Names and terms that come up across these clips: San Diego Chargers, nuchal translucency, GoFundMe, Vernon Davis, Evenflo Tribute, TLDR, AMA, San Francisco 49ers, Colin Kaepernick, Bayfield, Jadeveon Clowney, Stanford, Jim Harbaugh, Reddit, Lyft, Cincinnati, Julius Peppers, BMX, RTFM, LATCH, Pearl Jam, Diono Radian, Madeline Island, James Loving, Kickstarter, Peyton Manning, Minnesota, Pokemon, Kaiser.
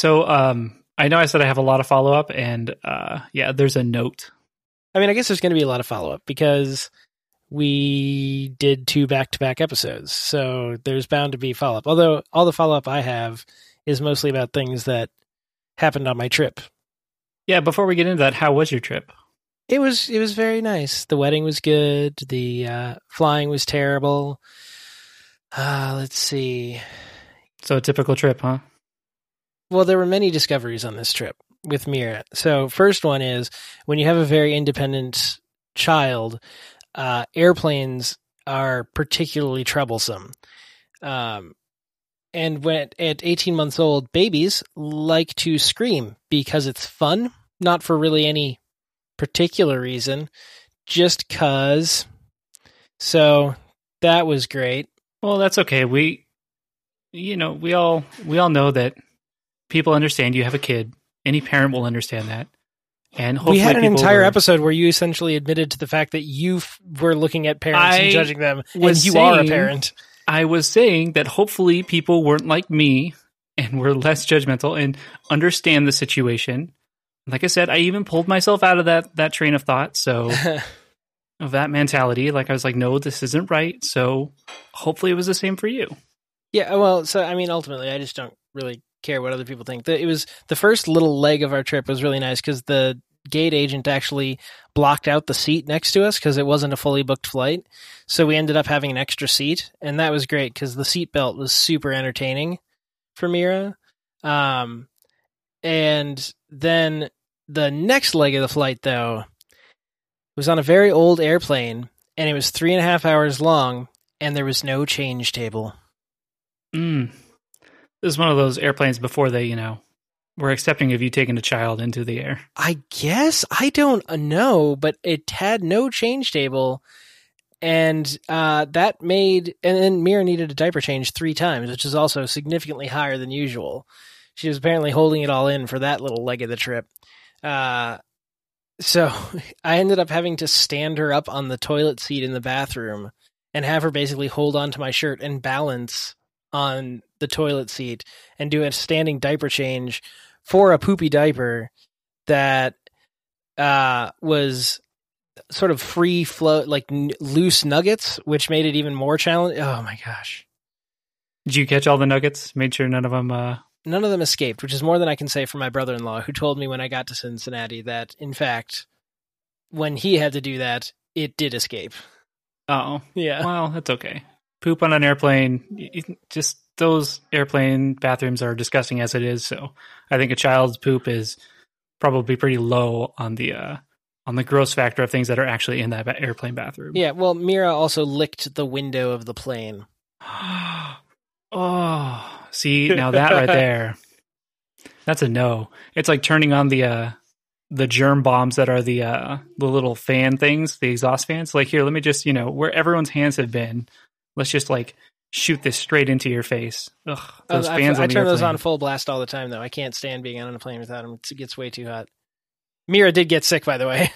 So I know I said I have a lot of follow-up, and yeah, there's a note. I mean, I guess there's going to be a lot of follow-up because we did 2 back-to-back episodes, so there's bound to be follow-up. Although all the follow-up I have is mostly about things that happened on my trip. Yeah, before we get into that, how was your trip? It was very nice. The wedding was good. The flying was terrible. Let's see. So a typical trip, huh? Well, there were many discoveries on this trip with Mira. So first one is when you have a very independent child, airplanes are particularly troublesome. And when at 18 months old, babies like to scream because it's fun, not for really any particular reason, just 'cause. So that was great. Well, that's okay. We all know that people understand you have a kid. Any parent will understand that. And hopefully we had an entire episode where you essentially admitted to the fact that you were looking at parents and judging them, and you are a parent. I was saying that hopefully people weren't like me and were less judgmental and understand the situation. Like I said, I even pulled myself out of that train of thought. So of that mentality, like I was like, no, this isn't right. So hopefully it was the same for you. Yeah. Well, so, I mean, ultimately I just don't really care what other people think. It was the first little leg of our trip was really nice because the gate agent actually blocked out the seat next to us because it wasn't a fully booked flight. So we ended up having an extra seat, and that was great because the seat belt was super entertaining for Mira. And then the next leg of the flight, though, was on a very old airplane, and it was 3.5 hours long, and there was no change table. This is one of those airplanes before they, we're accepting of you taking a child into the air. I guess. I don't know, but it had no change table. And then Mira needed a diaper change 3 times, which is also significantly higher than usual. She was apparently holding it all in for that little leg of the trip. So I ended up having to stand her up on the toilet seat in the bathroom and have her basically hold onto my shirt and balance on the toilet seat and do a standing diaper change for a poopy diaper that was sort of free flow, like loose nuggets, which made it even more challenging. Oh my gosh. Did you catch all the nuggets? Made sure none of them escaped, which is more than I can say for my brother-in-law, who told me when I got to Cincinnati that, in fact, when he had to do that, it did escape. Oh. Yeah. Well, that's okay. Poop on an airplane, just those airplane bathrooms are disgusting as it is. So I think a child's poop is probably pretty low on the gross factor of things that are actually in that airplane bathroom. Yeah. Well, Mira also licked the window of the plane. Oh, see, now that right there, that's a no. It's like turning on the germ bombs that are the little fan things, the exhaust fans. Like, here, let me just, where everyone's hands have been, let's just like shoot this straight into your face. Ugh, those fans I turn those on full blast all the time, though. I can't stand being on a plane without them. It gets way too hot. Mira did get sick, by the way.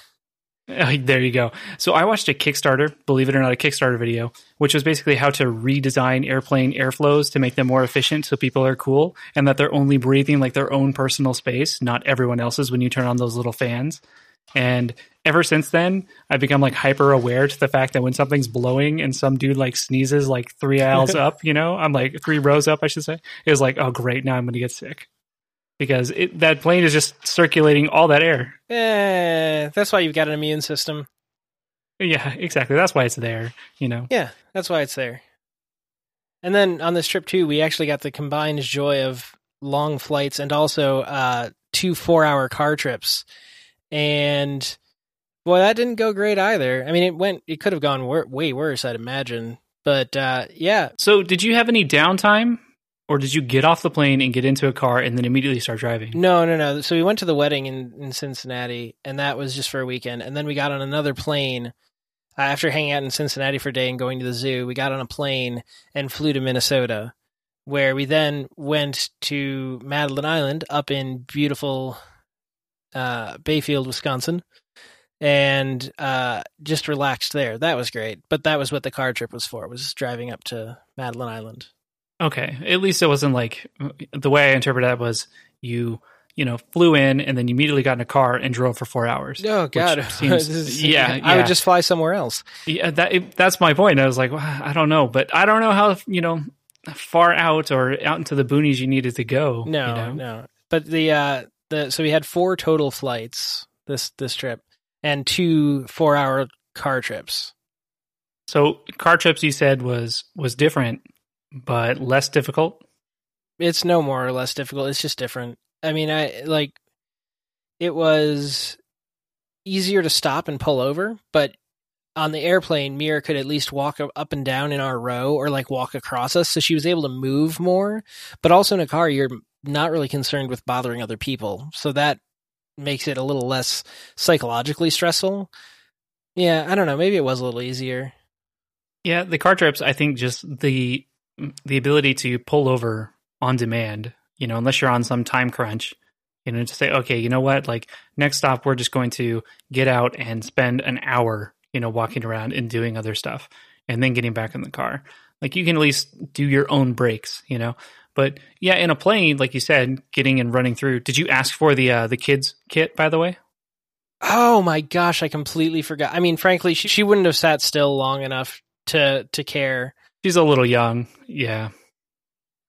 There you go. So I watched a Kickstarter, believe it or not, a Kickstarter video, which was basically how to redesign airplane airflows to make them more efficient so people are cool and that they're only breathing like their own personal space, not everyone else's when you turn on those little fans. And ever since then, I've become like hyper aware to the fact that when something's blowing and some dude like sneezes like 3 aisles up, I'm like 3 rows up, I should say, is like, oh great, now I'm going to get sick because that plane is just circulating all that air. That's why you've got an immune system. Yeah, exactly. That's why it's there, Yeah, that's why it's there. And then on this trip too, we actually got the combined joy of long flights and also 2 4-hour car trips. And boy, that didn't go great either. I mean, it could have gone way worse, I'd imagine. But yeah. So did you have any downtime, or did you get off the plane and get into a car and then immediately start driving? No. So we went to the wedding in Cincinnati, and that was just for a weekend. And then we got on another plane after hanging out in Cincinnati for a day and going to the zoo. We got on a plane and flew to Minnesota, where we then went to Madeline Island up in beautiful Bayfield, Wisconsin, and just relaxed there. That was great, but that was what the car trip was for, was driving up to Madeline Island. Okay, at least it wasn't like, the way I interpreted that was you flew in and then you immediately got in a car and drove for 4 hours. Oh, God. I would just fly somewhere else. Yeah, that's my point. I was like, well, I don't know. But I don't know how, far out or out into the boonies you needed to go. No, no. But so we had 4 total flights this trip and 2 four-hour car trips. So car trips, you said, was different, but less difficult? It's no more or less difficult. It's just different. I mean, it was easier to stop and pull over, but on the airplane, Mira could at least walk up and down in our row or walk across us. So she was able to move more, but also in a car, you're not really concerned with bothering other people. So that makes it a little less psychologically stressful. Yeah. I don't know. Maybe it was a little easier. Yeah. The car trips, I think just the ability to pull over on demand, unless you're on some time crunch, to say, okay, you know what, next stop, we're just going to get out and spend an hour, walking around and doing other stuff and then getting back in the car. You can at least do your own breaks, but yeah, in a plane, like you said, getting and running through, did you ask for the kids kit, by the way? Oh my gosh. I completely forgot. I mean, frankly, she wouldn't have sat still long enough to care. She's a little young. Yeah.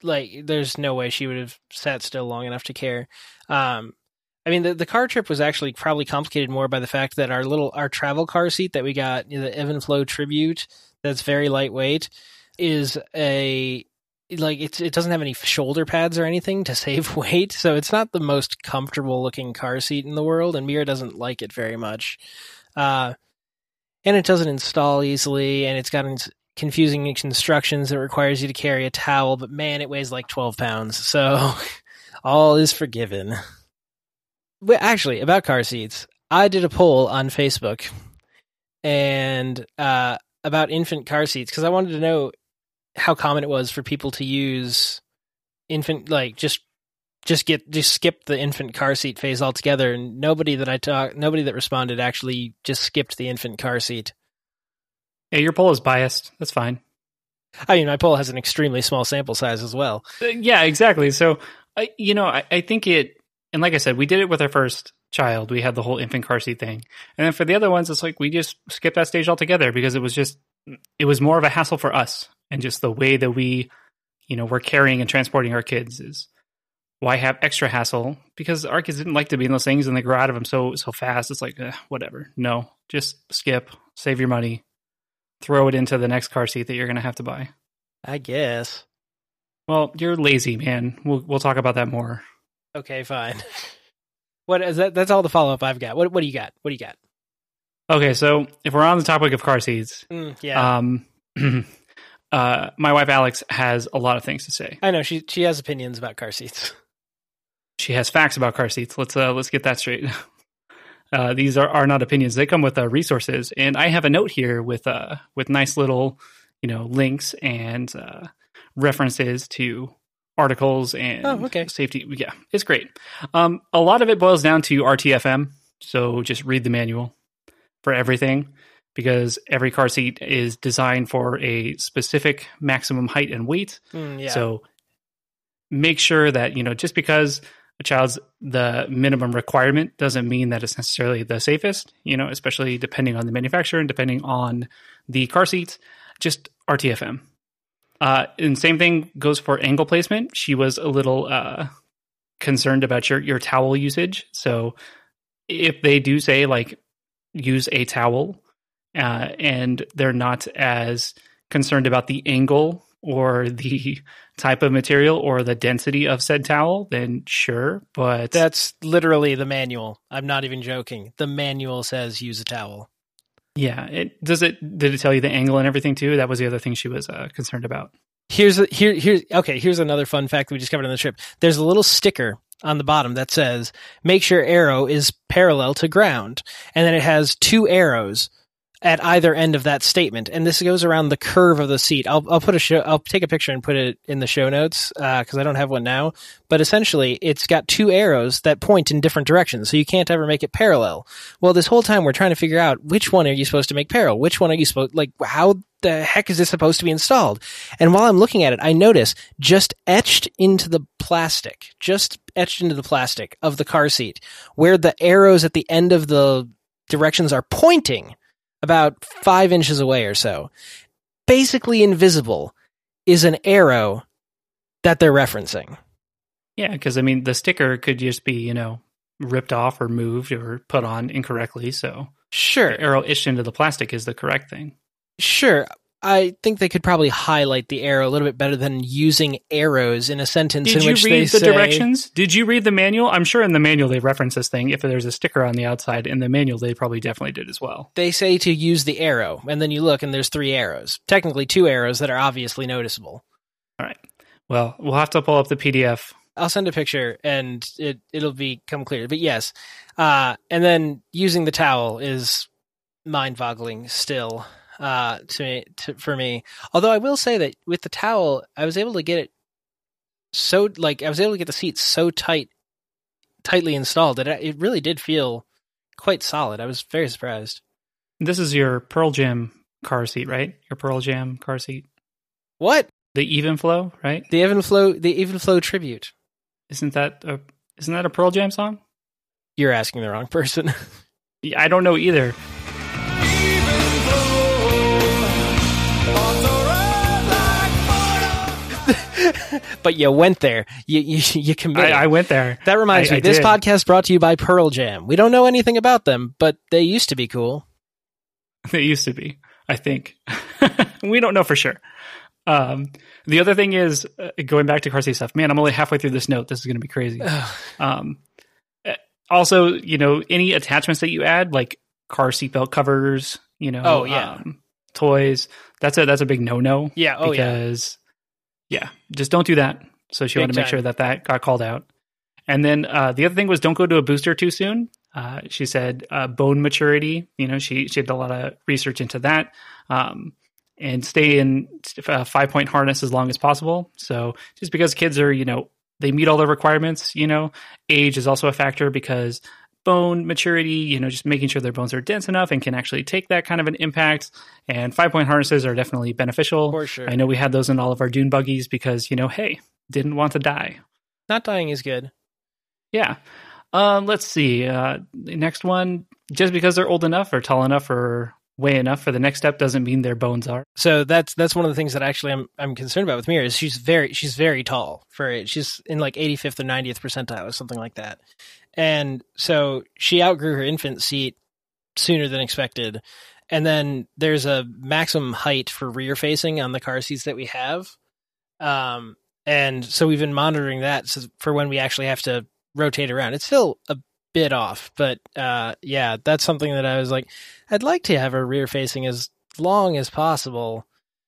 There's no way she would have sat still long enough to care. I mean, the car trip was actually probably complicated more by the fact that our travel car seat that we got, the Evenflo Tribute, that's very lightweight, is it doesn't have any shoulder pads or anything to save weight. So it's not the most comfortable looking car seat in the world, and Mira doesn't like it very much. And it doesn't install easily, and it's got confusing instructions that requires you to carry a towel, but man, it weighs 12 pounds. So all is forgiven. But actually, about car seats, I did a poll on Facebook and about infant car seats because I wanted to know how common it was for people to use infant, just skip the infant car seat phase altogether. And nobody that responded actually just skipped the infant car seat. Yeah, your poll is biased. That's fine. I mean, my poll has an extremely small sample size as well. Yeah, exactly. So, I think it, and like I said, we did it with our first child. We had the whole infant car seat thing. And then for the other ones, it's we just skipped that stage altogether because it was more of a hassle for us. And just the way that we, we're carrying and transporting our kids is why have extra hassle? Because our kids didn't like to be in those things and they grew out of them so fast. It's whatever. No, just skip, save your money. Throw it into the next car seat that you're going to have to buy. I guess. Well, you're lazy, man. We'll talk about that more. Okay, fine. What is that? That's all the follow-up I've got. What do you got? What do you got? Okay, so if we're on the topic of car seats, my wife Alex has a lot of things to say. I know she has opinions about car seats. She has facts about car seats. Let's get that straight. These are not opinions. They come with resources. And I have a note here with nice little, links and references to articles and safety. Yeah, it's great. A lot of it boils down to RTFM. So just read the manual for everything because every car seat is designed for a specific maximum height and weight. Yeah. So make sure that, just because a child's the minimum requirement doesn't mean that it's necessarily the safest, especially depending on the manufacturer and depending on the car seats, just RTFM. And same thing goes for angle placement. She was a little concerned about your towel usage. So if they do say use a towel and they're not as concerned about the angle or the type of material or the density of said towel, then sure, but... That's literally the manual. I'm not even joking. The manual says use a towel. Yeah. Did it tell you the angle and everything too? That was the other thing she was concerned about. Here's another fun fact that we discovered on the trip. There's a little sticker on the bottom that says, make sure arrow is parallel to ground. And then it has 2 arrows at either end of that statement, and this goes around the curve of the seat. I'll take a picture and put it in the show notes because I don't have one now. But essentially, it's got two arrows that point in different directions, so you can't ever make it parallel. Well, this whole time we're trying to figure out which one are you supposed to make parallel, which one are you supposed like how the heck is this supposed to be installed? And while I'm looking at it, I notice just etched into the plastic, of the car seat, where the arrows at the end of the directions are pointing. About 5 inches away or so, basically invisible, is an arrow that they're referencing. Yeah, because, I mean, the sticker could just be, you know, ripped off or moved or put on incorrectly, so... Sure. The arrow etched into the plastic is the correct thing. Sure. I think they could probably highlight the arrow a little bit better than using arrows in a sentence in which they say... Did you read the directions? Did you read the manual? I'm sure in the manual they reference this thing. If there's a sticker on the outside in the manual, they probably definitely did as well. They say to use the arrow, and then you look and there's three arrows. Technically two arrows that are obviously noticeable. All right. Well, we'll have to pull up the PDF. I'll send a picture and it'll become clear. But yes, and then using the towel is mind-boggling still. For me, although I will say that with the towel, I was able to get it so the seat so tightly installed that it really did feel quite solid. I was very surprised. This is your Pearl Jam car seat, right? Your Pearl Jam car seat. What? The Evenflo, right? The Evenflo Tribute. Isn't that a Pearl Jam song? You're asking the wrong person. I don't know either. But you went there. You committed. I went there. That reminds me. This podcast brought to you by Pearl Jam. We don't know anything about them, but they used to be cool. They used to be, I think. We don't know for sure. The other thing is, going back to car seat stuff, man, I'm only halfway through this note. This is going to be crazy. Also, you know, any attachments that you add, like car seatbelt covers, you know, toys, that's a big no-no. Yeah, because... Yeah. Yeah, just don't do that. So she wanted to make sure that got called out. And then the other thing was don't go to a booster too soon. She said bone maturity. You know, she did a lot of research into that. And stay in a 5-point harness as long as possible. So just because kids are, you know, they meet all the requirements, you know, age is also a factor because bone maturity, you know, just making sure their bones are dense enough and can actually take that kind of an impact. And 5-point harnesses are definitely beneficial. For sure. I know we had those in all of our dune buggies because, you know, hey, didn't want to die. Not dying is good. Yeah. Let's see. The next one, just because they're old enough or tall enough or way enough for the next step doesn't mean their bones are. So that's one of the things that actually I'm concerned about with Mira is she's very tall for it. She's in like 85th or 90th percentile or something like that. And so she outgrew her infant seat sooner than expected. And then there's a maximum height for rear facing on the car seats that we have. And so we've been monitoring that for when we actually have to rotate around. It's still a bit off, but yeah, that's something that I was like, I'd like to have her rear facing as long as possible.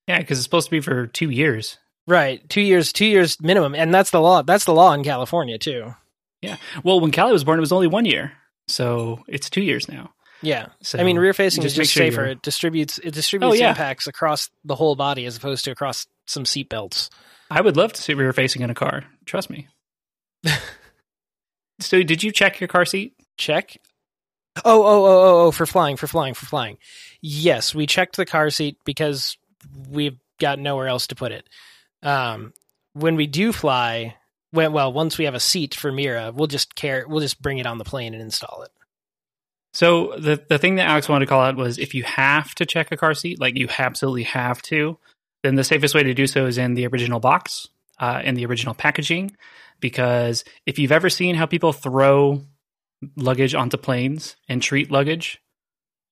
Yeah, because it's supposed to be for 2 years. Right. 2 years minimum. And that's the law. That's the law in California, too. Yeah. Well, when Callie was born, it was only 1 year. So it's 2 years now. Yeah. So I mean, rear facing is just safer. It distributes impacts across the whole body as opposed to across some seat belts. I would love to see rear facing in a car. Trust me. So did you check your car seat? Check? Oh, for flying. Yes, we checked the car seat because we've got nowhere else to put it. When we do fly... Well, once we have a seat for Mira, we'll just bring it on the plane and install it. So the thing that Alex wanted to call out was if you have to check a car seat, like you absolutely have to, then the safest way to do so is in the original box, in the original packaging, because if you've ever seen how people throw luggage onto planes and treat luggage,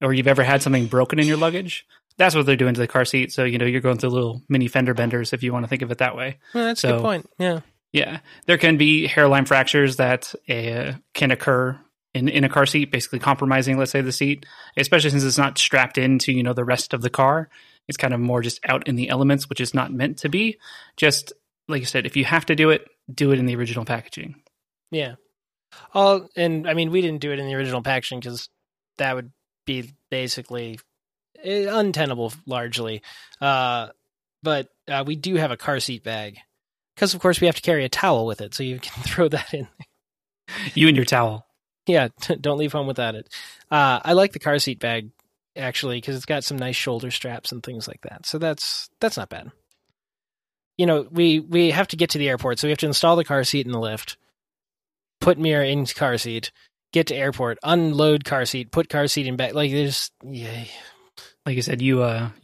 or you've ever had something broken in your luggage, that's what they're doing to the car seat. So, you know, you're going through little mini fender benders if you want to think of it that way. Well, that's a good point. Yeah. Yeah, there can be hairline fractures that can occur in a car seat, basically compromising, let's say, the seat, especially since it's not strapped into, you know, the rest of the car. It's kind of more just out in the elements, which is not meant to be. Just like you said, if you have to do it in the original packaging. Yeah. And I mean, we didn't do it in the original packaging because that would be basically untenable largely. But we do have a car seat bag because, of course, we have to carry a towel with it. So you can throw that in there. You and your towel. Yeah. Don't leave home without it. I like the car seat bag, actually, because it's got some nice shoulder straps and things like that. So that's not bad. You know, we have to get to the airport. So we have to install the car seat in the lift, put mirror in car seat, get to airport, unload car seat, put car seat in back. Like there's, yeah. Like I said, you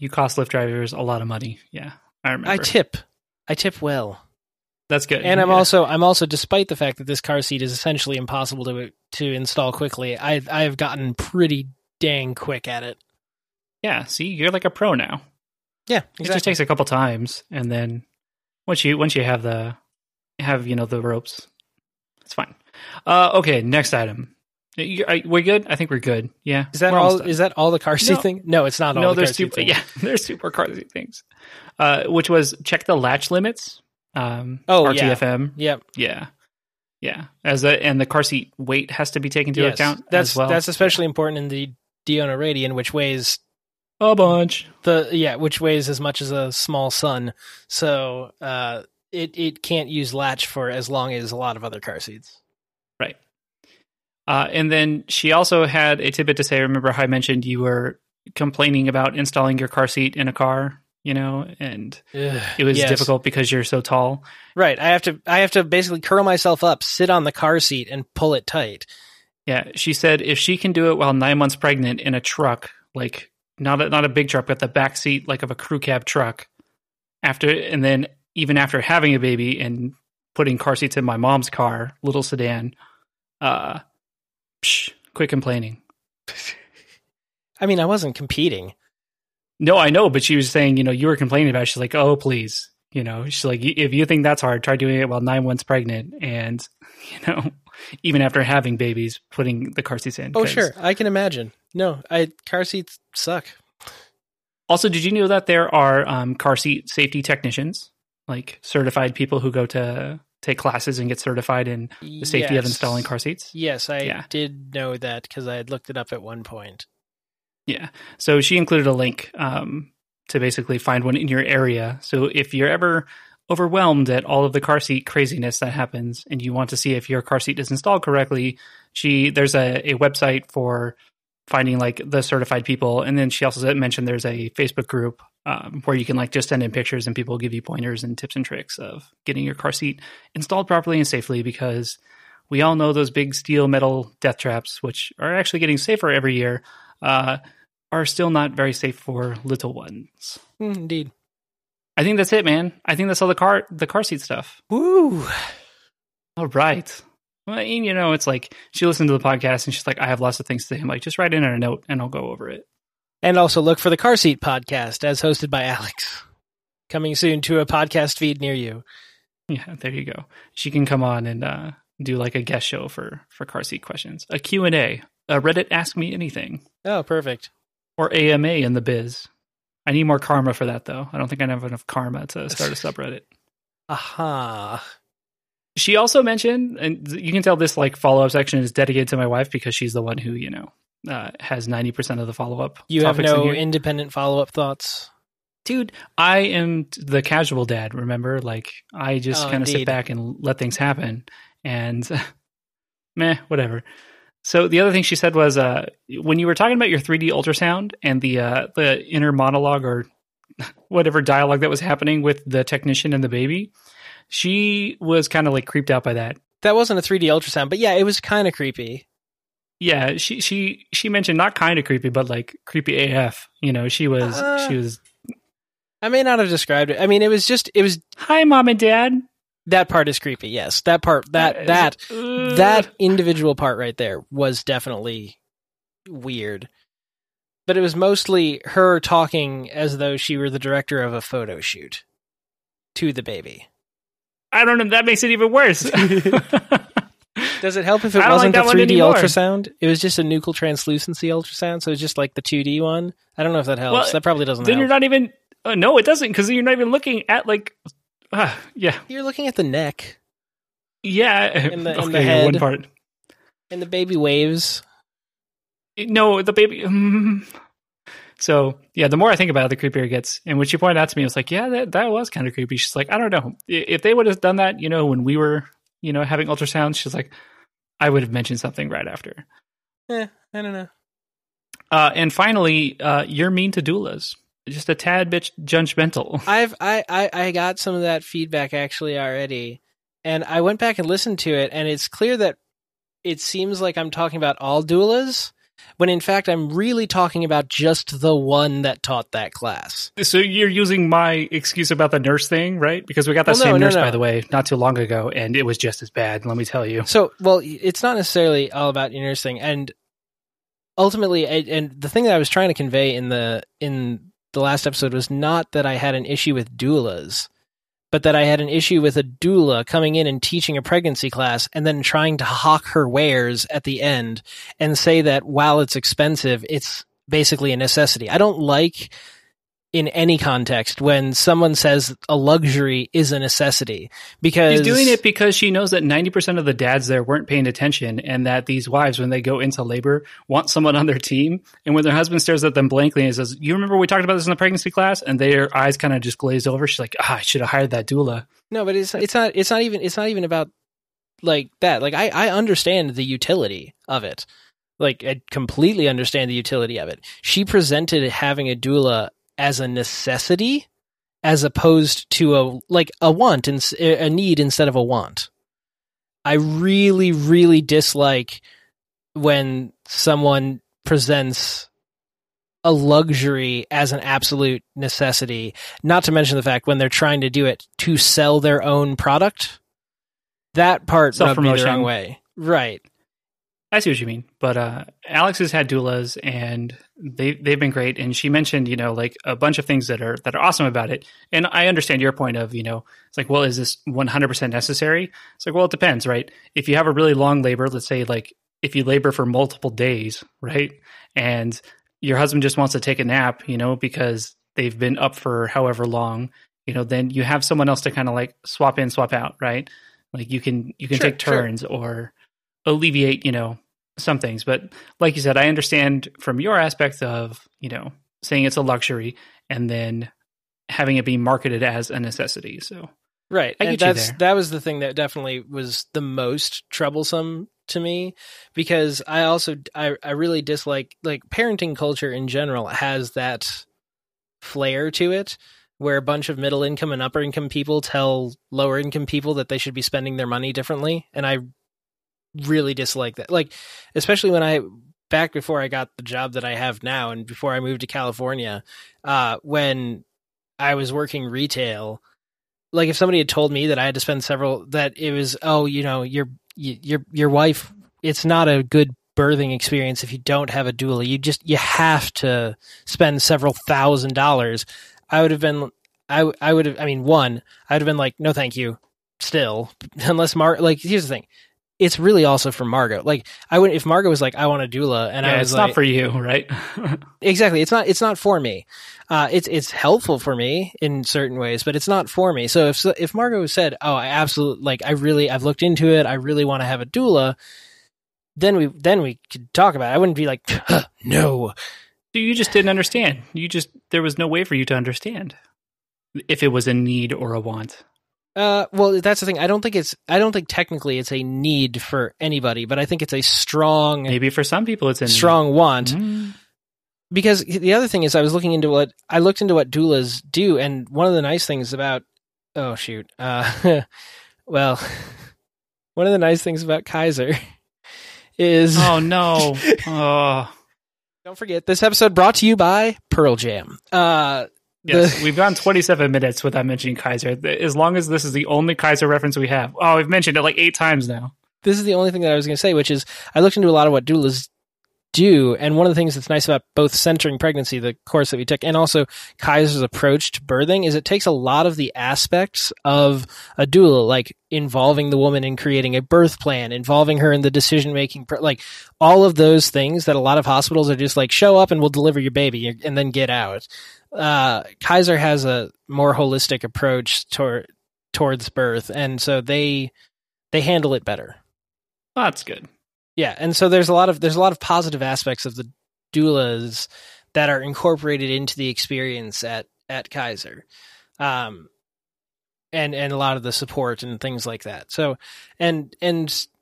cost Lyft drivers a lot of money. Yeah. I remember. I tip well. That's good. And I'm also, despite the fact that this car seat is essentially impossible to install quickly, I've gotten pretty dang quick at it. Yeah. See, you're like a pro now. Yeah. Exactly. It just takes a couple times. And then once you have the ropes, it's fine. Okay. Next item. We're good. I think we're good. Yeah. Is that all the car seat thing? No, it's not all the car seat thing. Yeah, there's two more car seat things, which was check the latch limits. RTFM. Yeah. Yep. Yeah. Yeah. And the car seat weight has to be taken into account. That's as well. That's especially important in the Diono Radian, which weighs a bunch. Which weighs as much as a small sun. So it can't use latch for as long as a lot of other car seats. Right. And then she also had a tidbit to say, remember how I mentioned you were complaining about installing your car seat in a car, you know, and it was difficult because you're so tall. Right. I have to basically curl myself up, sit on the car seat and pull it tight. Yeah. She said if she can do it while 9 months pregnant in a truck, like not a big truck, but the back seat, like of a crew cab truck and then even after having a baby and putting car seats in my mom's car, little sedan, quit complaining. I mean, I wasn't competing. No, I know, but she was saying, you know, you were complaining about it. She's like, oh, please. You know, she's like, if you think that's hard, try doing it while 9 months pregnant. And, you know, even after having babies, putting the car seats in. Oh, sure. I can imagine. No, car seats suck. Also, did you know that there are car seat safety technicians, like certified people who go to take classes and get certified in the safety of installing car seats? Yes, I did know that because I had looked it up at one point. Yeah. So she included a link to basically find one in your area. So if you're ever overwhelmed at all of the car seat craziness that happens and you want to see if your car seat is installed correctly, there's a website for finding like the certified people. And then she also mentioned there's a Facebook group where you can like just send in pictures and people will give you pointers and tips and tricks of getting your car seat installed properly and safely, because we all know those big steel metal death traps, which are actually getting safer every year, are still not very safe for little ones. Indeed. I think that's it, man. I think that's all the car seat stuff. Woo. All right. Well, and, you know, it's like she listened to the podcast and she's like, I have lots of things to say. I'm like, just write in a note and I'll go over it. And also look for the Car Seat Podcast as hosted by Alex. Coming soon to a podcast feed near you. Yeah, there you go. She can come on and do like a guest show for car seat questions. A Q&A. A Reddit Ask Me Anything. Oh, perfect. Or AMA in the biz. I need more karma for that, though. I don't think I have enough karma to start a subreddit. Aha. Uh-huh. She also mentioned, and you can tell this like follow-up section is dedicated to my wife because she's the one who, you know, has 90% of the follow-up. You have no independent follow-up thoughts? Dude, I am the casual dad, remember? Like, I just kind of sit back and let things happen and meh, whatever. So the other thing she said was when you were talking about your 3D ultrasound and the inner monologue or whatever dialogue that was happening with the technician and the baby, she was kind of like creeped out by that. That wasn't a 3D ultrasound, but yeah, it was kind of creepy. Yeah, she mentioned not kind of creepy, but like creepy AF. You know, she was. I may not have described it. I mean, it was. Hi, Mom and Dad. That part is creepy. Yes, that part that individual part right there was definitely weird. But it was mostly her talking as though she were the director of a photo shoot to the baby. I don't know. That makes it even worse. Does it help if it wasn't like a 3D ultrasound? It was just a nuchal translucency ultrasound, so it's just like the 2D one. I don't know if that helps. Well, that probably doesn't help. Then you're not even... no, it doesn't, because you're not even looking at, like... yeah. You're looking at the neck. Yeah. And the head. One part. And the baby waves. No, the baby... So yeah, the more I think about it, the creepier it gets. And when she pointed out to me, I was like, yeah, that was kind of creepy. She's like, I don't know. If they would have done that, you know, when we were, you know, having ultrasounds, she's like, I would have mentioned something right after. I don't know. And finally, you're mean to doulas. Just a tad bit judgmental. I got some of that feedback actually already. And I went back and listened to it, and it's clear that it seems like I'm talking about all doulas, when in fact I'm really talking about just the one that taught that class. So you're using my excuse about the nurse thing, right? Because we got that nurse, by the way, not too long ago, and it was just as bad, let me tell you. So, well, it's not necessarily all about your nurse thing. And ultimately, and the thing that I was trying to convey in the last episode was not that I had an issue with doulas, but that I had an issue with a doula coming in and teaching a pregnancy class and then trying to hawk her wares at the end and say that while it's expensive, it's basically a necessity. I don't like in any context when someone says a luxury is a necessity, because she's doing it because she knows that 90% of the dads there weren't paying attention, and that these wives, when they go into labor, want someone on their team. And when their husband stares at them blankly and says, you remember we talked about this in the pregnancy class? And their eyes kind of just glaze over. She's like, I should have hired that doula. No, but it's not even about like that. Like I understand the utility of it. Like I completely understand the utility of it. She presented having a doula as a necessity, as opposed to a want and a need instead of a want. I really, really dislike when someone presents a luxury as an absolute necessity, not to mention the fact when they're trying to do it to sell their own product. That part rubbed me the wrong way. Right. I see what you mean, but Alex has had doulas, and they've been great. And she mentioned, you know, like a bunch of things that are awesome about it. And I understand your point of, you know, it's like, well, is this 100% necessary? It's like, well, it depends, right? If you have a really long labor, let's say, like if you labor for multiple days, right, and your husband just wants to take a nap, you know, because they've been up for however long, you know, then you have someone else to kind of like swap in, swap out, right? Like you can take turns or alleviate, you know, some things. But like you said, I understand from your aspect of, you know, saying it's a luxury and then having it be marketed as a necessity. So right. And that was the thing that definitely was the most troublesome to me, because I also, I really dislike, like, parenting culture in general has that flair to it, where a bunch of middle income and upper income people tell lower income people that they should be spending their money differently. And I really dislike that. Like, especially when back before I got the job that I have now and before I moved to California, when I was working retail, like if somebody had told me that I had to spend that it was, oh, you know, your wife, it's not a good birthing experience if you don't have a doula. You have to spend several $1,000s. I would have been like, no, thank you still, unless like, here's the thing. It's really also for Margo. Like I would, if Margo was like, I want a doula, and I was it's like, not for you, right? Exactly. It's not for me. It's helpful for me in certain ways, but it's not for me. So if Margo said, oh, I absolutely, like, I've looked into it, I really want to have a doula, then we could talk about it. I wouldn't be like, no. You just didn't understand. There was no way for you to understand if it was a need or a want. Well, that's the thing. I don't think technically it's a need for anybody, but I think it's a strong, maybe for some people it's a strong want. Mm-hmm. Because the other thing is I looked into what doulas do. And one of the nice things about, one of the nice things about Kaiser is, oh no. Don't forget, this episode brought to you by Pearl Jam. Yes, we've gone 27 minutes without mentioning Kaiser. As long as this is the only Kaiser reference we have. Oh, we've mentioned it like 8 times now. This is the only thing that I was going to say, which is I looked into a lot of what doulas do, and one of the things that's nice about both Centering Pregnancy, the course that we took, and also Kaiser's approach to birthing, is it takes a lot of the aspects of a doula, like involving the woman in creating a birth plan, involving her in the decision-making, like all of those things that a lot of hospitals are just like, show up and we'll deliver your baby and then get out. Kaiser has a more holistic approach towards birth, and so they handle it better. That's good. Yeah, and so there's a lot of positive aspects of the doulas that are incorporated into the experience at Kaiser. And a lot of the support and things like that. So, and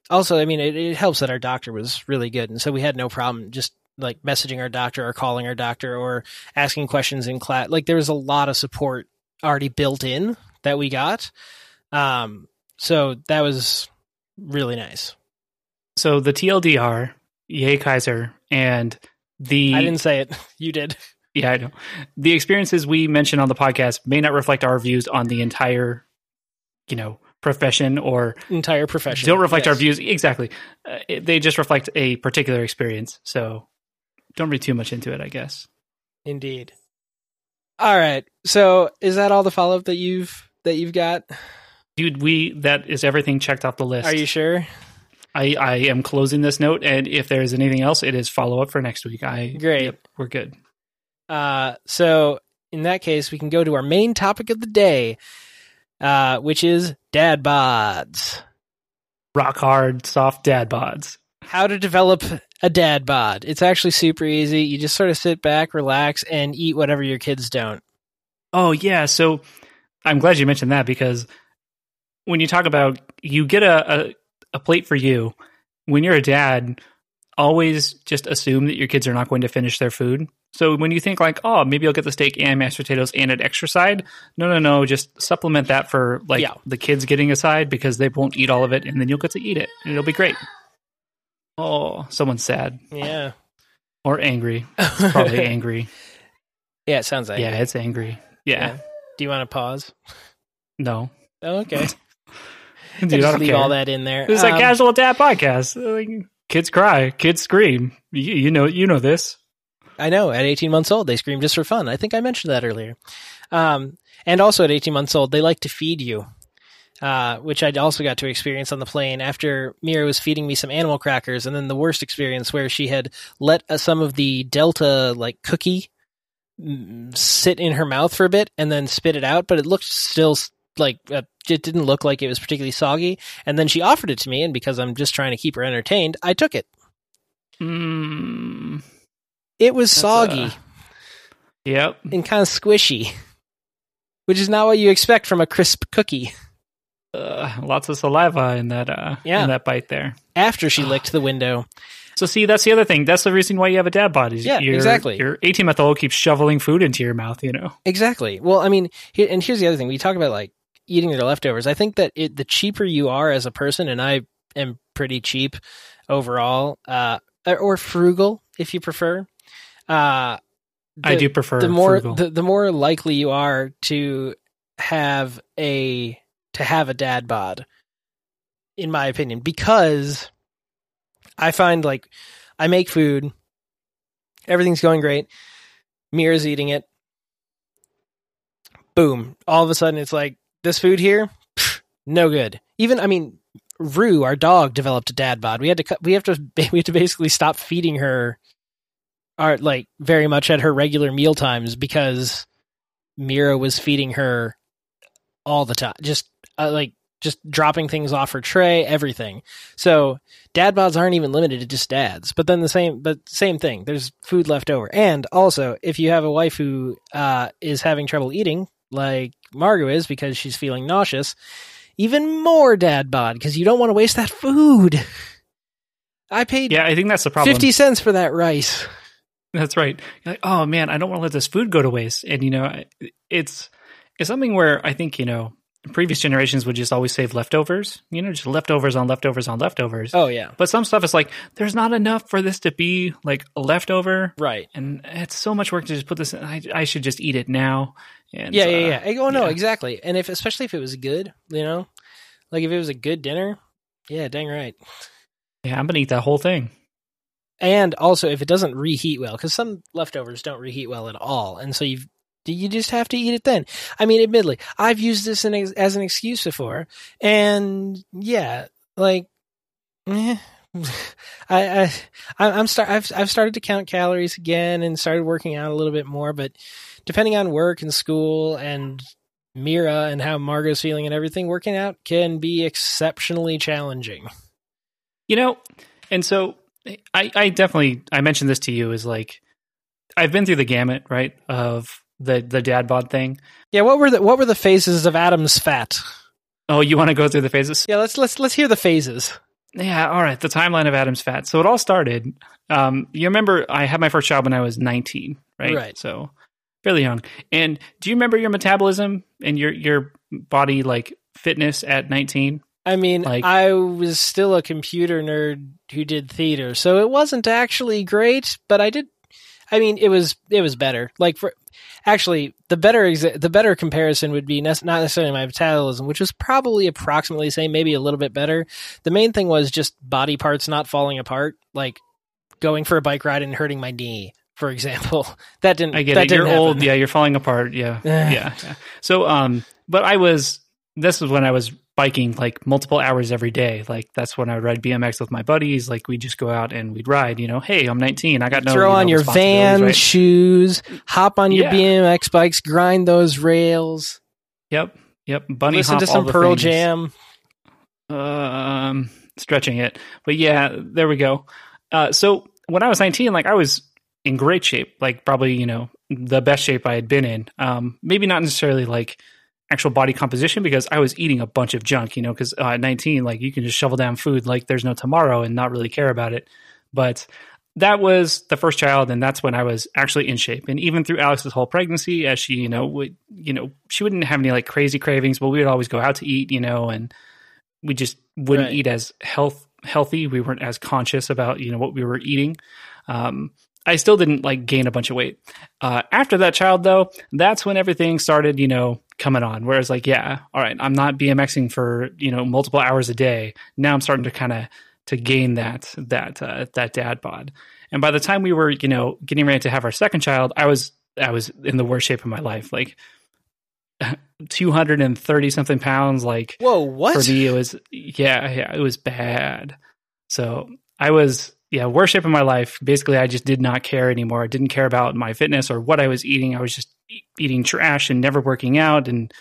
also, I mean, it helps that our doctor was really good. And so we had no problem just like messaging our doctor or calling our doctor or asking questions in class. Like there was a lot of support already built in that we got. So that was really nice. So the TLDR, yay Kaiser, and the... I didn't say it. You did. Yeah, I know. The experiences we mention on the podcast may not reflect our views on the entire, you know, profession or... Entire profession. Don't reflect our views. Exactly. They just reflect a particular experience. So don't read too much into it, I guess. Indeed. All right. So is that all the follow-up that you've got? Dude, that is everything checked off the list. Are you sure? I am closing this note, and if there is anything else, it is follow-up for next week. Great. Yep, we're good. So in that case, we can go to our main topic of the day, which is dad bods. Rock hard, soft dad bods. How to develop a dad bod. It's actually super easy. You just sort of sit back, relax, and eat whatever your kids don't. Oh, yeah. So I'm glad you mentioned that, because when you talk about, you get a plate for you. When you're a dad, always just assume that your kids are not going to finish their food. So when you think like, oh, maybe I'll get the steak and mashed potatoes and an extra side. No. Just supplement that for like the kids getting a side, because they won't eat all of it, and then you'll get to eat it and it'll be great. Oh, someone's sad. Yeah. Or angry. It's probably angry. Yeah, it sounds angry. Yeah, it's angry. Yeah. Do you want to pause? No. Oh, okay. Dude, I don't leave care. All that in there. It's like casual dad podcast. Kids cry, kids scream. You know this. I know. At 18 months old, they scream just for fun. I think I mentioned that earlier. And also at 18 months old, they like to feed you, which I also got to experience on the plane after Mira was feeding me some animal crackers, and then the worst experience where she had let some of the Delta like cookie sit in her mouth for a bit and then spit it out, but it looked still like it didn't look like it was particularly soggy. And then she offered it to me, and because I'm just trying to keep her entertained, I took it. It was soggy. Yep. And kind of squishy, which is not what you expect from a crisp cookie. Lots of saliva in that bite there. After she licked the window. So see, that's the other thing. That's the reason why you have a dad bod. Yeah, exactly. Your 18-month-old keeps shoveling food into your mouth, you know. Exactly. Well, I mean, and here's the other thing. We talk about, like, eating their leftovers. I think that the cheaper you are as a person, and I am pretty cheap overall, or frugal, if you prefer. I do prefer the more frugal. The more likely you are to have a dad bod, in my opinion, because... I find, like, I make food, everything's going great, Mira's eating it, boom, all of a sudden it's like, this food here, no good. Even, I mean, Rue, our dog, developed a dad bod. We have to basically stop feeding her, like, very much at her regular meal times, because Mira was feeding her all the time, just dropping things off her tray, everything. So dad bods aren't even limited to just dads, but then same thing. There's food left over. And also, if you have a wife who is having trouble eating, like Margo is, because she's feeling nauseous, even more dad bod, because you don't want to waste that food. I paid I think that's the problem. 50 cents for that rice. That's right. You're like, oh man, I don't want to let this food go to waste. And you know, it's something where I think, you know, previous generations would just always save leftovers, you know, just leftovers on leftovers on leftovers. Oh, yeah. But some stuff is like, there's not enough for this to be like a leftover. Right. And it's so much work to just put this in. I should just eat it now. And, yeah. Oh, no, exactly. And especially if it was good, you know, like if it was a good dinner. Yeah, dang right. Yeah, I'm going to eat that whole thing. And also if it doesn't reheat well, because some leftovers don't reheat well at all. And so you just have to eat it then. I mean, admittedly, I've used this as an excuse before, and yeah, like, I've started to count calories again and started working out a little bit more, but depending on work and school and Mira and how Margo's feeling and everything, working out can be exceptionally challenging. You know, and so I mentioned this to you, is like, I've been through the gamut, right, of the dad bod thing. Yeah, what were the phases of Adam's fat? Oh, you want to go through the phases? Yeah, let's hear the phases. Yeah, all right. The timeline of Adam's fat. So it all started. You remember I had my first job when I was 19, right? Right. So fairly young. And do you remember your metabolism and your body like fitness at 19? I mean, like, I was still a computer nerd who did theater, so it wasn't actually great. But it was better. Like the better comparison would be not necessarily my metabolism, which was probably approximately the same, maybe a little bit better. The main thing was just body parts not falling apart, like going for a bike ride and hurting my knee, for example. That didn't. I get that it. You're happen. Old, yeah. You're falling apart, yeah. Yeah. So, but I was. This was when I was biking like multiple hours every day. Like that's when I would ride BMX with my buddies. Like we'd just go out and we'd ride, you know, hey, I'm 19. I got no, throw on your van, right? Shoes, hop on your BMX bikes, grind those rails. Yep. Bunny listen hop, to some all the Pearl things. Jam. Stretching it. But yeah, there we go. So when I was 19, like I was in great shape, like probably, you know, the best shape I had been in. Maybe not necessarily like actual body composition, because I was eating a bunch of junk, you know, because at 19, like you can just shovel down food like there's no tomorrow and not really care about it. But that was the first child, and that's when I was actually in shape. And even through Alex's whole pregnancy, as she, she wouldn't have any like crazy cravings, but we would always go out to eat, you know, and we just wouldn't eat as healthy. We weren't as conscious about, you know, what we were eating. I still didn't like gain a bunch of weight. After that child though, that's when everything started, you know, coming on. Whereas like, yeah, all right, I'm not BMXing for, you know, multiple hours a day. Now I'm starting to kind of to gain that dad bod. And by the time we were, you know, getting ready to have our second child, I was in the worst shape of my life. Like 230 something pounds. Like, whoa, what? For me, it was, yeah, it was bad. So I was, worst shape of my life. Basically, I just did not care anymore. I didn't care about my fitness or what I was eating. I was just eating trash and never working out. And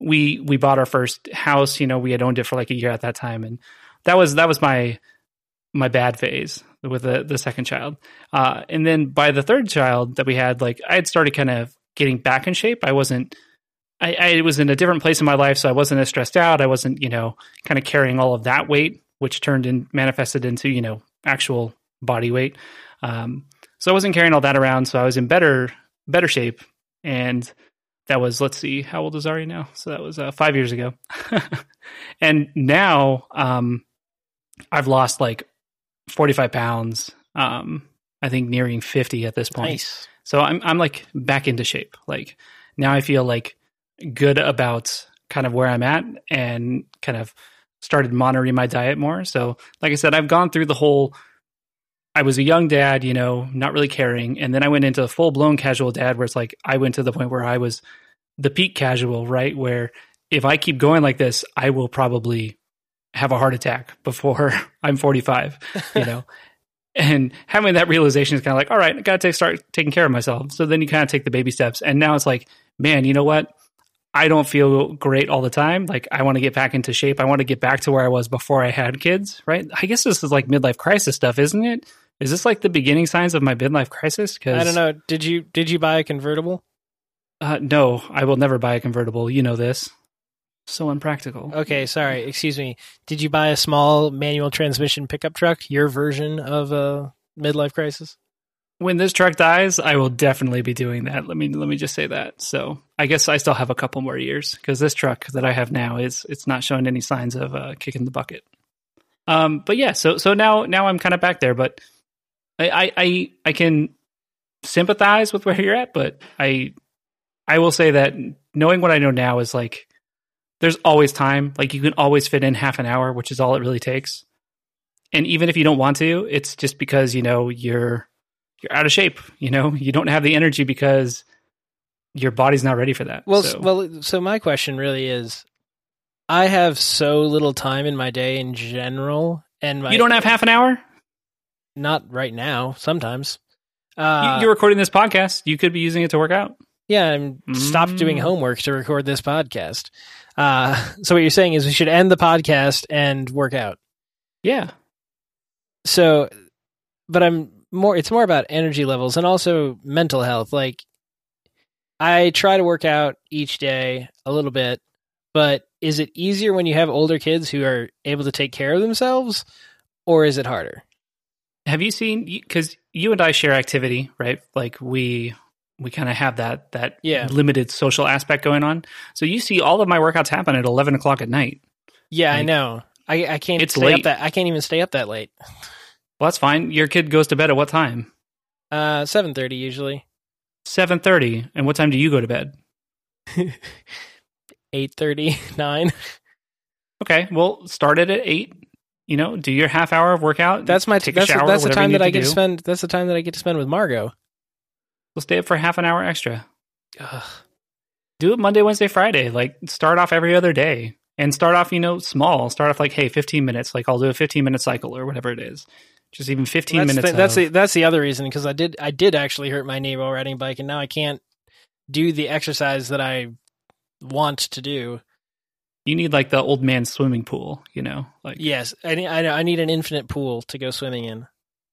we bought our first house. You know, we had owned it for like a year at that time. And that was my bad phase with the second child. And then by the third child that we had, like I had started kind of getting back in shape. I was in a different place in my life, so I wasn't as stressed out. I wasn't, you know, kind of carrying all of that weight, which manifested into, you know, actual body weight. So I wasn't carrying all that around. So I was in better shape. And that was, let's see, how old is Ari now? So that was 5 years ago. And now I've lost like 45 pounds. I think nearing 50 at this point. Nice. So I'm like back into shape. Like now I feel like good about kind of where I'm at, and kind of started monitoring my diet more. So like I said, I've gone through the whole, I was a young dad, you know, not really caring. And then I went into a full-blown casual dad, where it's like, I went to the point where I was the peak casual, right? Where if I keep going like this, I will probably have a heart attack before I'm 45, you know? And having that realization is kind of like, all right, I got to start taking care of myself. So then you kind of take the baby steps. And now it's like, man, you know what? I don't feel great all the time. Like I want to get back into shape. I want to get back to where I was before I had kids, right? I guess this is like midlife crisis stuff, isn't it? Is this like the beginning signs of my midlife crisis? Because I don't know. Did you buy a convertible? No, I will never buy a convertible. You know this. So unpractical. Okay, sorry. Excuse me. Did you buy a small manual transmission pickup truck? Your version of a midlife crisis? When this truck dies, I will definitely be doing that. Let me just say that. So I guess I still have a couple more years, because this truck that I have now it's not showing any signs of kicking the bucket. But yeah, so now I'm kind of back there, but I can sympathize with where you're at, but I will say that knowing what I know now is like there's always time. Like you can always fit in half an hour, which is all it really takes. And even if you don't want to, it's just because, you know, you're out of shape, you know, you don't have the energy because your body's not ready for that. Well, so my question really is, I have so little time in my day in general. And you don't have half an hour? Not right now. Sometimes. You're recording this podcast. You could be using it to work out. Yeah. I'm stopped doing homework to record this podcast. So what you're saying is we should end the podcast and work out. Yeah. So, but I'm, it's more about energy levels and also mental health. Like, I try to work out each day a little bit, but is it easier when you have older kids who are able to take care of themselves, or is it harder? Have you seen, because you and I share activity, right? Like we kind of have that limited social aspect going on. So you see all of my workouts happen at 11 o'clock at night. Yeah, like, I know. I can't even stay up that late. Well, that's fine. Your kid goes to bed at what time? 7:30 usually. 7:30. And what time do you go to bed? 8:30, 9. Okay, well, start it at 8. You know, do your half hour of workout. That's my shower. That's the time that I get to spend. That's the time that I get to spend with Margot. We'll stay up for half an hour extra. Ugh. Do it Monday, Wednesday, Friday. Like, start off every other day. And start off, you know, small. Start off like, hey, 15 minutes. Like, I'll do a 15-minute cycle or whatever it is. Just even 15 minutes. That's the other reason, because I did actually hurt my knee while riding a bike, and now I can't do the exercise that I want to do. You need like the old man swimming pool, you know? Like, yes, I need an infinite pool to go swimming in.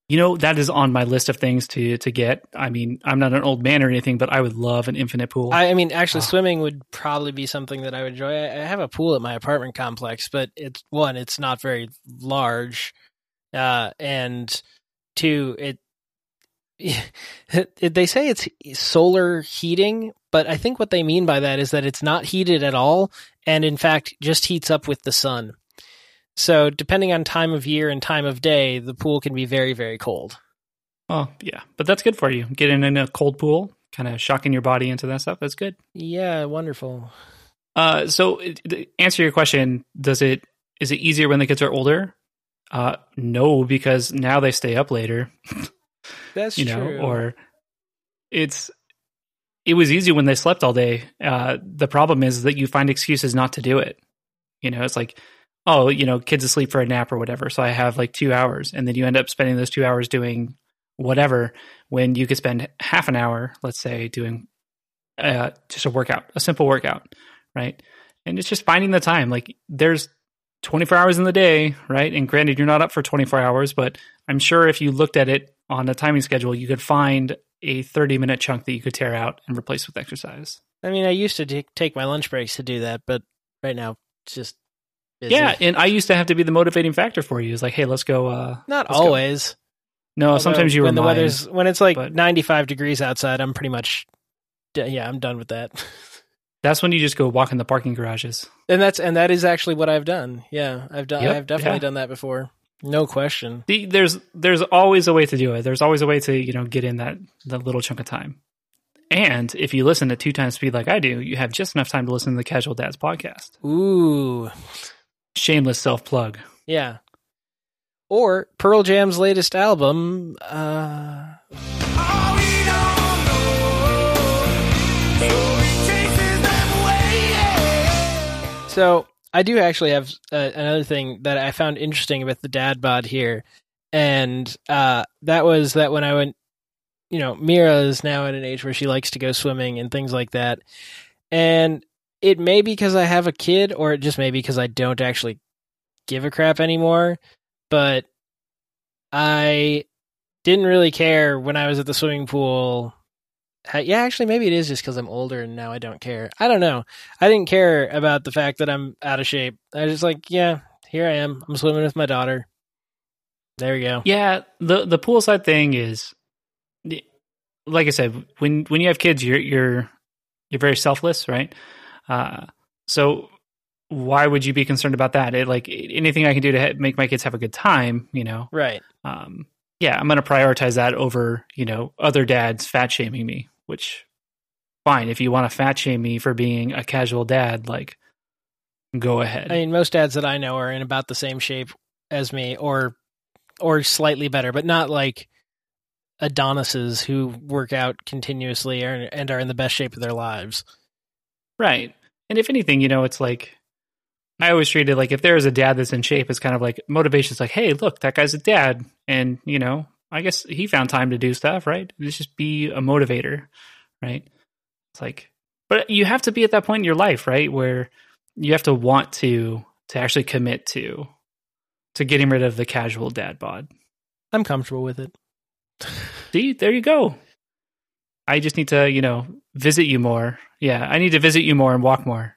You know, that is on my list of things to get. I mean, I'm not an old man or anything, but I would love an infinite pool. I mean, swimming would probably be something that I would enjoy. I have a pool at my apartment complex, but it's not very large. And two, they say it's solar heating, but I think what they mean by that is that it's not heated at all. And in fact, just heats up with the sun. So depending on time of year and time of day, the pool can be very, very cold. Oh, yeah. But that's good for you. Getting in a cold pool, kind of shocking your body into that stuff. That's good. Yeah, wonderful. So to answer your question, is it easier when the kids are older? No, because now they stay up later. That's true. Or it was easy when they slept all day. The problem is that you find excuses not to do it. You know, it's like, oh, you know, kids asleep for a nap or whatever, so I have like 2 hours. And then you end up spending those 2 hours doing whatever when you could spend half an hour, let's say, doing just a workout, a simple workout, right? And it's just finding the time. Like, there's 24 hours in the day, right? And granted, you're not up for 24 hours, but I'm sure if you looked at it on a timing schedule, you could find a 30-minute chunk that you could tear out and replace with exercise. I mean, I used to take my lunch breaks to do that, but right now it's just... busy. Yeah, and I used to have to be the motivating factor for you. It's like, hey, let's go. Not let's always. Go. No, although sometimes you remind. When it's like 95 degrees outside, I'm pretty much, I'm done with that. That's when you just go walk in the parking garages. And that is actually what I've done. Yeah, I've definitely done that before. No question. There's always a way to do it. There's always a way to, you know, get in that little chunk of time. And if you listen at 2x speed like I do, you have just enough time to listen to the Casual Dads podcast. Ooh. Shameless self-plug. Yeah. Or Pearl Jam's latest album. So I do actually have another thing that I found interesting about the dad bod here. And that was that when I went, you know, Mira is now at an age where she likes to go swimming and things like that. And it may be because I have a kid, or it just may be because I don't actually give a crap anymore, but I didn't really care when I was at the swimming pool. Yeah, actually, maybe it is just because I'm older and now I don't care. I don't know. I didn't care about the fact that I'm out of shape. I was just like, yeah, here I am. I'm swimming with my daughter. There we go. Yeah, the poolside thing is, like I said, when you have kids, you're very selfless, right? So why would you be concerned about that? Anything I can do to make my kids have a good time, you know? Right. Yeah, I'm going to prioritize that over, you know, other dads fat shaming me, which fine. If you want to fat shame me for being a casual dad, like, go ahead. I mean, most dads that I know are in about the same shape as me or slightly better, but not like Adonises who work out continuously and are in the best shape of their lives. Right. And if anything, you know, it's like, I always treat it like if there is a dad that's in shape, it's kind of like motivation. It's like, hey, look, that guy's a dad. And, you know, I guess he found time to do stuff, right? Let's just be a motivator, right? It's like, but you have to be at that point in your life, right? Where you have to want to actually commit to getting rid of the casual dad bod. I'm comfortable with it. See, there you go. I just need to, visit you more. Yeah, I need to visit you more and walk more.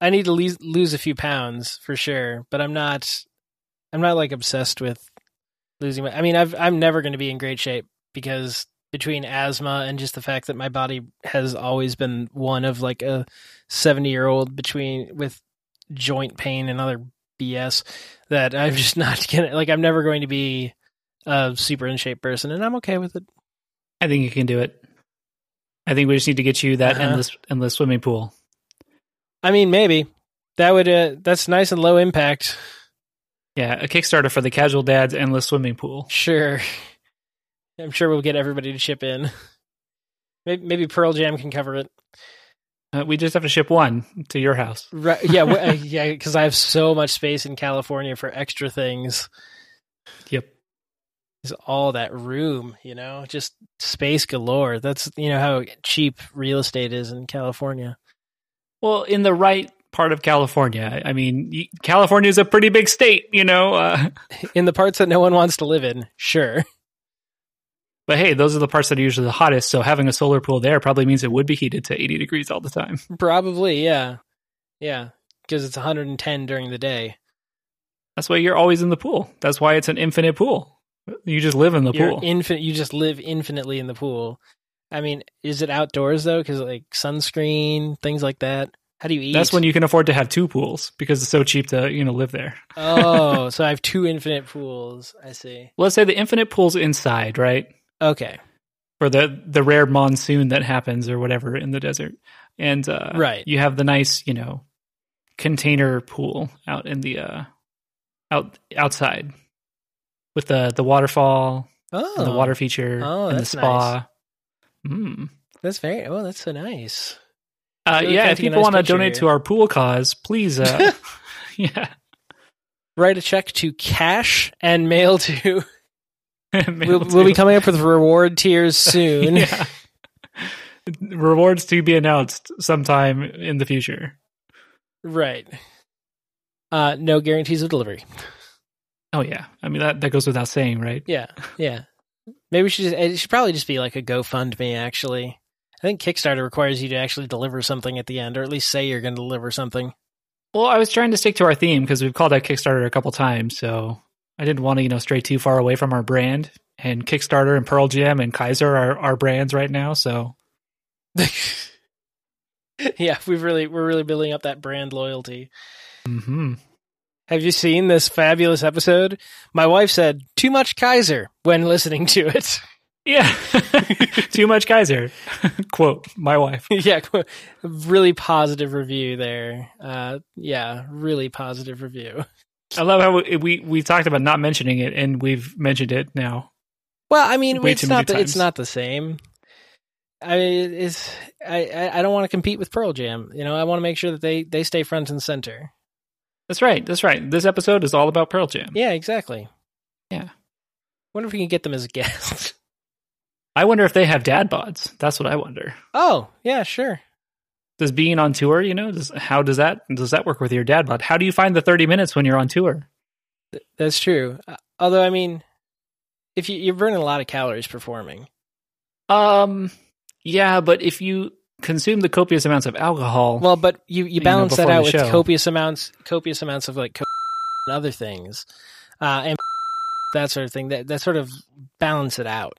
I need to lose a few pounds for sure, but I'm not like obsessed with losing weight. I mean, I'm never going to be in great shape because between asthma and just the fact that my body has always been one of like a 70-year-old with joint pain and other BS, that I'm just not gonna I'm never going to be a super in shape person, and I'm okay with it. I think you can do it. I think we just need to get you that endless swimming pool. I mean, maybe that would that's nice and low impact. Yeah, a Kickstarter for the Casual Dad's endless swimming pool. Sure, I'm sure we'll get everybody to chip in. Maybe Pearl Jam can cover it. We just have to ship one to your house. Right? Yeah, yeah, because I have so much space in California for extra things. Yep, it's all that room, just space galore. That's how cheap real estate is in California. Well, in the right part of California. I mean, California is a pretty big state, in the parts that no one wants to live in, sure. But hey, those are the parts that are usually the hottest, so having a solar pool there probably means it would be heated to 80 degrees all the time. Probably, yeah. Yeah, because it's 110 during the day. That's why you're always in the pool. That's why it's an infinite pool. You just live in the pool. You just live infinitely in the pool. I mean, is it outdoors, though? Because, sunscreen, things like that. How do you eat? That's when you can afford to have two pools, because it's so cheap to, live there. Oh, so I have two infinite pools. I see. Well, let's say the infinite pool's inside, right? Okay. For the rare monsoon that happens or whatever in the desert. And right. You have the nice, container pool out in the outside with the waterfall and the water feature and the spa. Nice. Mm. That's that's so nice. Really if people want to donate to our pool cause, please, write a check to cash and mail to. We'll be coming up with reward tiers soon. Yeah. Rewards to be announced sometime in the future. Right. No guarantees of delivery. Oh yeah, I mean that goes without saying, right? Yeah. Yeah. Maybe it should probably just be like a GoFundMe, actually. I think Kickstarter requires you to actually deliver something at the end, or at least say you're going to deliver something. Well, I was trying to stick to our theme because we've called out Kickstarter a couple times, so I didn't want to, stray too far away from our brand. And Kickstarter and Pearl Jam and Kaiser are our brands right now, so... Yeah, we're really building up that brand loyalty. Mm-hmm. Have you seen this fabulous episode? My wife said, too much Kaiser when listening to it. Yeah. Too much Kaiser. Quote, my wife. Yeah. Really positive review there. Yeah. Really positive review. I love how we talked about not mentioning it and we've mentioned it now. Well, I mean, it's not the same. I mean, I don't want to compete with Pearl Jam. I want to make sure that they stay front and center. That's right. This episode is all about Pearl Jam. Yeah, exactly. Yeah. Wonder if we can get them as guests. I wonder if they have dad bods. That's what I wonder. Oh, yeah, sure. Does being on tour, how does that work with your dad bod? How do you find the 30 minutes when you're on tour? That's true. Although, I mean, if you're burning a lot of calories performing. Yeah, but if you consume the copious amounts of alcohol. Well, but you balance that out with copious amounts of like coke and other things, and that sort of thing. That sort of balance it out.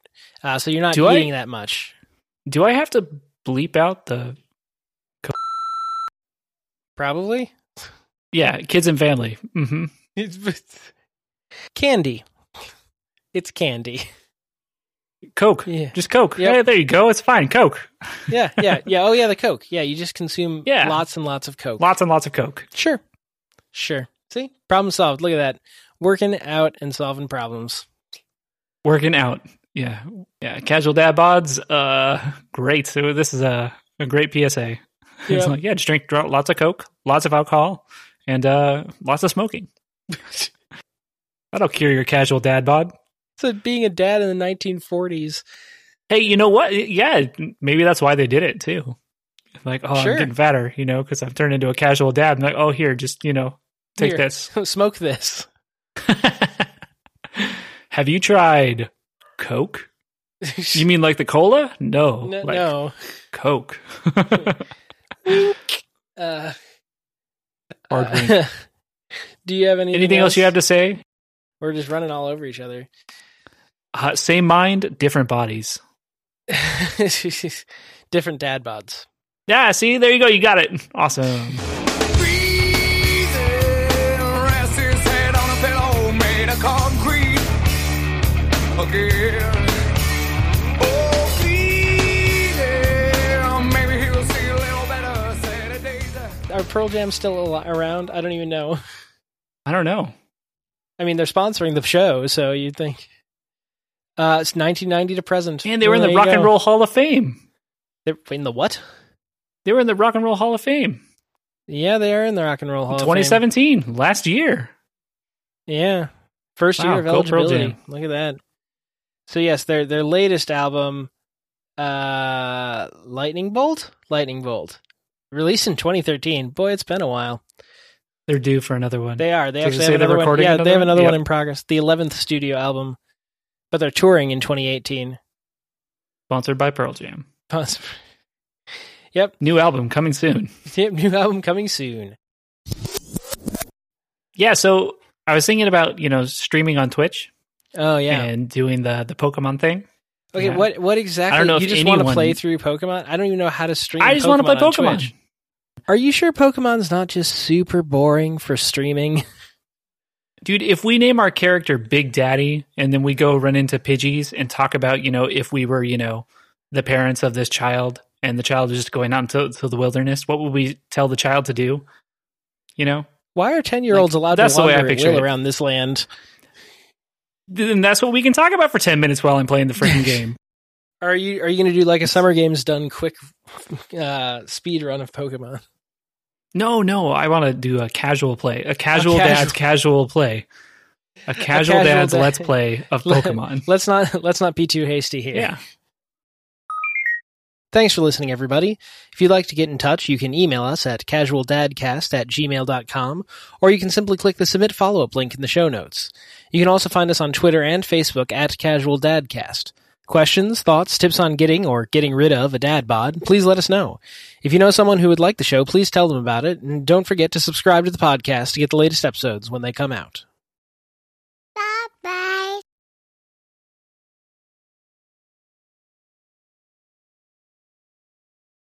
So you're not eating that much. Do I have to bleep out the coke? Probably. Yeah, kids and family. Mm-hmm. Candy. It's candy. Coke. Yeah. Just Coke. Yep. Hey, there you go. It's fine. Coke. Yeah. Oh, yeah, the Coke. Yeah, you just consume lots and lots of Coke. Lots and lots of Coke. Sure. See? Problem solved. Look at that. Working out and solving problems. Working out. Yeah. Casual dad bods. Great. So this is a great PSA. Yep. It's like, just drink lots of Coke, lots of alcohol, and lots of smoking. That'll cure your casual dad bod. So being a dad in the 1940s. Hey, you know what? Yeah, maybe that's why they did it too. Like, I'm getting fatter, because I've turned into a casual dad. I'm like, oh, here, just, take this. Smoke this. Have you tried Coke? You mean like the cola? No. No. Like no. Coke. Do you have anything else you have to say? We're just running all over each other. Same mind, different bodies. Different dad bods. Yeah, see? There you go. You got it. Awesome. Are Pearl Jam still around? I don't even know. I don't know. I mean, they're sponsoring the show, so you'd think. It's 1990 to present. And they were in the Rock and Roll Hall of Fame. They're in the what? They were in the Rock and Roll Hall of Fame. Yeah, they are in the Rock and Roll Hall of Fame. 2017, last year. Yeah. First year of eligibility. Look at that. So, yes, their latest album, Lightning Bolt. Released in 2013. Boy, it's been a while. They're due for another one. They are. They so actually have another one. Yeah, another? They have another one in progress. The 11th studio album. But they're touring in 2018. Sponsored by Pearl Jam. Yep. New album coming soon. Yep, new album coming soon. Yeah, so I was thinking about, streaming on Twitch. Oh, yeah. And doing the Pokemon thing. Okay, yeah. What exactly? I don't know you if just anyone... want to play through Pokemon? I don't even know how to stream Pokemon. I just want to play Pokemon. Are you sure Pokemon's not just super boring for streaming? Dude, if we name our character Big Daddy and then we go run into Pidgeys and talk about, if we were, the parents of this child and the child is just going out into the wilderness, what would we tell the child to do? Why are 10-year-olds allowed to wander around this land? Then that's what we can talk about for 10 minutes while I'm playing the freaking game. Are you going to do like a Summer Games Done quick speed run of Pokemon? No. I want to do a casual play. A casual dad's let's play of Pokemon. Let's not be too hasty here. Yeah. Thanks for listening, everybody. If you'd like to get in touch, you can email us at casualdadcast@gmail.com, or you can simply click the submit follow-up link in the show notes. You can also find us on Twitter and Facebook at Casual Dadcast. Questions, thoughts, tips on getting or getting rid of a dad bod, please let us know. If you know someone who would like the show, please tell them about it, and don't forget to subscribe to the podcast to get the latest episodes when they come out.